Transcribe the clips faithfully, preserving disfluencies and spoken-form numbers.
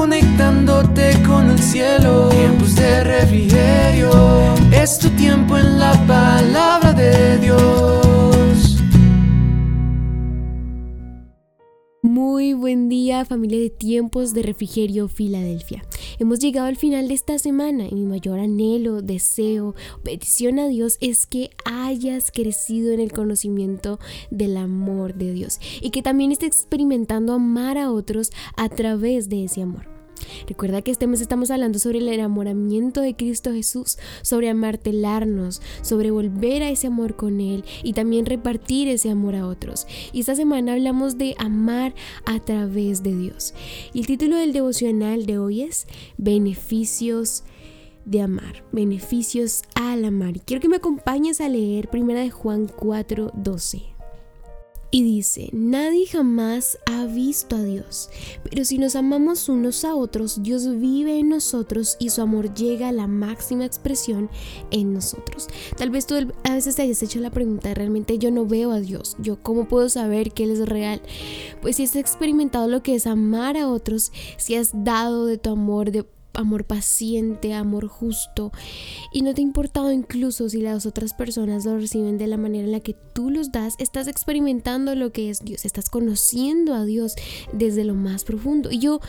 conectándote con el cielo. Tiempos de refrigerio, es tu tiempo en la palabra de Dios. Muy buen día, familia de Tiempos de Refrigerio Filadelfia. Hemos llegado al final de esta semana y mi mayor anhelo, deseo, petición a Dios es que hayas crecido en el conocimiento del amor de Dios y que también estés experimentando amar a otros a través de ese amor. Recuerda que este mes estamos hablando sobre el enamoramiento de Cristo Jesús, sobre amartelarnos, sobre volver a ese amor con Él y también repartir ese amor a otros. Y esta semana hablamos de amar a través de Dios. Y el título del devocional de hoy es Beneficios de amar, beneficios al amar. Y quiero que me acompañes a leer primera de Juan cuatro doce. Y dice, nadie jamás ha visto a Dios, pero si nos amamos unos a otros, Dios vive en nosotros y su amor llega a la máxima expresión en nosotros. Tal vez tú a veces te hayas hecho la pregunta, realmente yo no veo a Dios, yo cómo puedo saber que Él es real. Pues si has experimentado lo que es amar a otros, si has dado de tu amor, de amor paciente, amor justo, y no te ha importado incluso si las otras personas lo reciben de la manera en la que tú los das, estás experimentando lo que es Dios, estás conociendo a Dios desde lo más profundo. Y yo,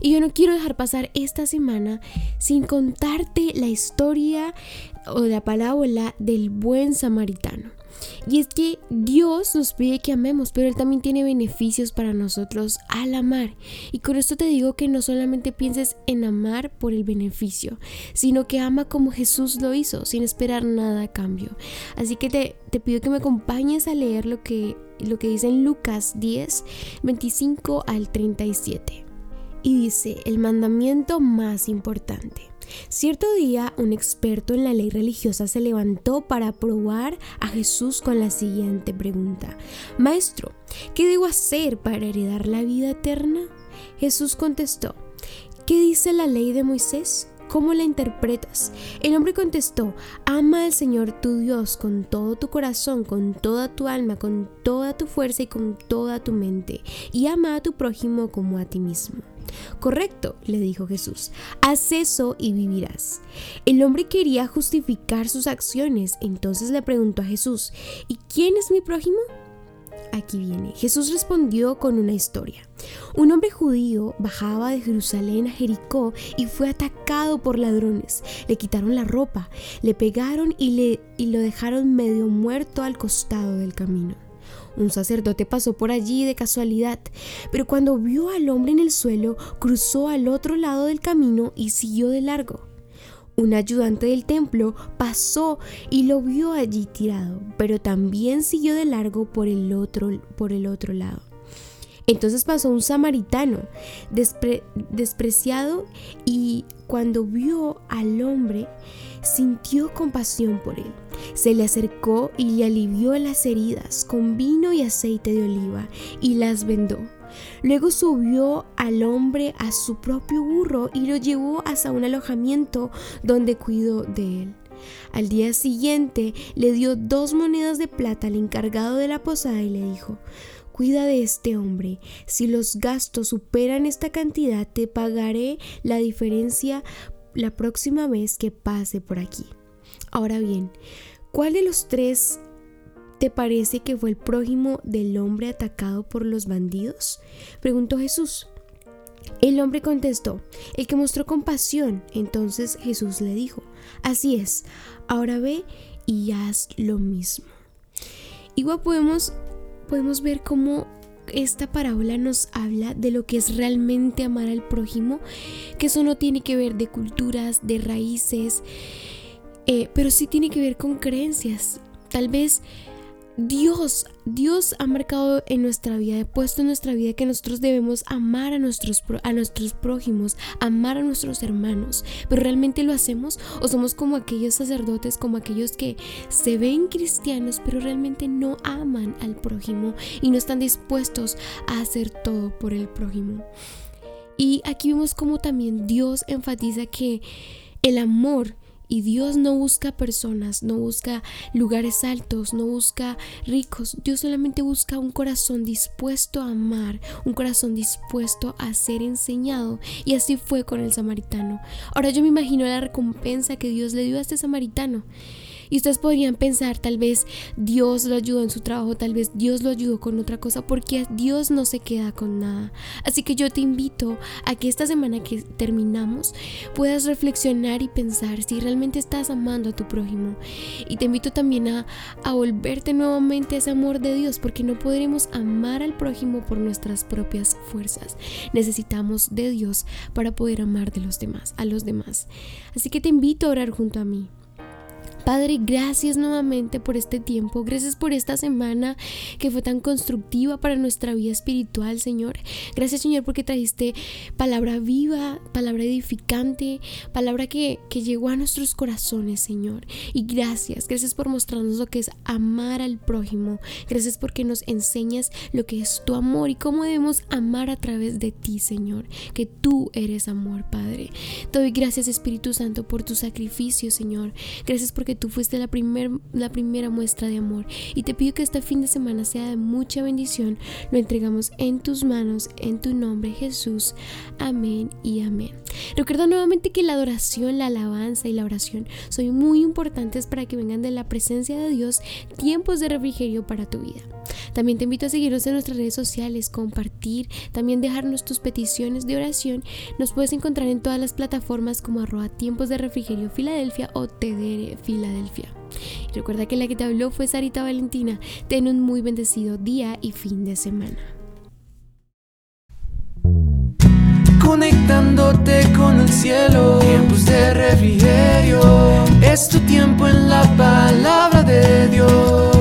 y yo no quiero dejar pasar esta semana sin contarte la historia o la parábola del buen samaritano. Y es que Dios nos pide que amemos, pero Él también tiene beneficios para nosotros al amar. Y con esto te digo que no solamente pienses en amar por el beneficio, sino que ama como Jesús lo hizo, sin esperar nada a cambio. Así que te, te pido que me acompañes a leer lo que, lo que dice en Lucas diez, veinticinco al treinta y siete. Y dice, el mandamiento más importante. Cierto día, un experto en la ley religiosa se levantó para probar a Jesús con la siguiente pregunta: Maestro, ¿qué debo hacer para heredar la vida eterna? Jesús contestó: ¿Qué dice la ley de Moisés? ¿Cómo la interpretas? El hombre contestó: Ama al Señor tu Dios con todo tu corazón, con toda tu alma, con toda tu fuerza y con toda tu mente, y ama a tu prójimo como a ti mismo. Correcto, le dijo Jesús, haz eso y vivirás. El hombre quería justificar sus acciones, entonces le preguntó a Jesús, ¿y quién es mi prójimo? Aquí viene. Jesús respondió con una historia. Un hombre judío bajaba de Jerusalén a Jericó y fue atacado por ladrones. Le quitaron la ropa, le pegaron y, le, y lo dejaron medio muerto al costado del camino. Un sacerdote pasó por allí de casualidad, pero cuando vio al hombre en el suelo, cruzó al otro lado del camino y siguió de largo. Un ayudante del templo pasó y lo vio allí tirado, pero también siguió de largo por el otro, por el otro lado. Entonces pasó un samaritano despre, despreciado y cuando vio al hombre, sintió compasión por él. Se le acercó y le alivió las heridas con vino y aceite de oliva y las vendó. Luego subió al hombre a su propio burro y lo llevó hasta un alojamiento donde cuidó de él. Al día siguiente le dio dos monedas de plata al encargado de la posada y le dijo: Cuida de este hombre, si los gastos superan esta cantidad te pagaré la diferencia la próxima vez que pase por aquí. Ahora bien, ¿cuál de los tres te parece que fue el prójimo del hombre atacado por los bandidos? Preguntó Jesús. El hombre contestó, el que mostró compasión. Entonces Jesús le dijo, así es, ahora ve y haz lo mismo. Igual podemos... Podemos ver cómo esta parábola nos habla de lo que es realmente amar al prójimo, que eso no tiene que ver de culturas, de raíces, eh, pero sí tiene que ver con creencias. Tal vez Dios, Dios ha marcado en nuestra vida, ha puesto en nuestra vida que nosotros debemos amar a nuestros, a nuestros prójimos, amar a nuestros hermanos, pero ¿realmente lo hacemos? ¿O somos como aquellos sacerdotes, como aquellos que se ven cristianos, pero realmente no aman al prójimo y no están dispuestos a hacer todo por el prójimo? Y aquí vemos como también Dios enfatiza que el amor Y Dios no busca personas, no busca lugares altos, no busca ricos. Dios solamente busca un corazón dispuesto a amar, un corazón dispuesto a ser enseñado. Y así fue con el samaritano. Ahora yo me imagino la recompensa que Dios le dio a este samaritano. Y ustedes podrían pensar, tal vez Dios lo ayudó en su trabajo, tal vez Dios lo ayudó con otra cosa, porque Dios no se queda con nada. Así que yo te invito a que esta semana que terminamos puedas reflexionar y pensar si realmente estás amando a tu prójimo. Y te invito también a, a volverte nuevamente a ese amor de Dios, porque no podremos amar al prójimo por nuestras propias fuerzas. Necesitamos de Dios para poder amar de los demás, a los demás. Así que te invito a orar junto a mí. Padre, gracias nuevamente por este tiempo, gracias por esta semana que fue tan constructiva para nuestra vida espiritual, Señor. Gracias, Señor, porque trajiste palabra viva, palabra edificante, palabra que, que llegó a nuestros corazones, Señor. Y gracias, gracias por mostrarnos lo que es amar al prójimo. Gracias porque nos enseñas lo que es tu amor y cómo debemos amar a través de ti, Señor, que tú eres amor, Padre. Te doy gracias, Espíritu Santo, por tu sacrificio, Señor. Gracias porque Que tú fuiste la, primer, la primera muestra de amor, y te pido que este fin de semana sea de mucha bendición. Lo entregamos en tus manos, en tu nombre, Jesús. Amén y amén. Recuerda nuevamente que la adoración, la alabanza y la oración son muy importantes para que vengan de la presencia de Dios tiempos de refrigerio para tu vida. También te invito a seguirnos en nuestras redes sociales, compartir, también dejarnos tus peticiones de oración. Nos puedes encontrar en todas las plataformas como arroba tiempos de refrigerio Filadelfia o T D R Filadelfia. Y recuerda que la que te habló fue Sarita Valentina. Ten un muy bendecido día y fin de semana. Conectándote con el cielo, tiempos de refrigerio, es tu tiempo en la palabra de Dios.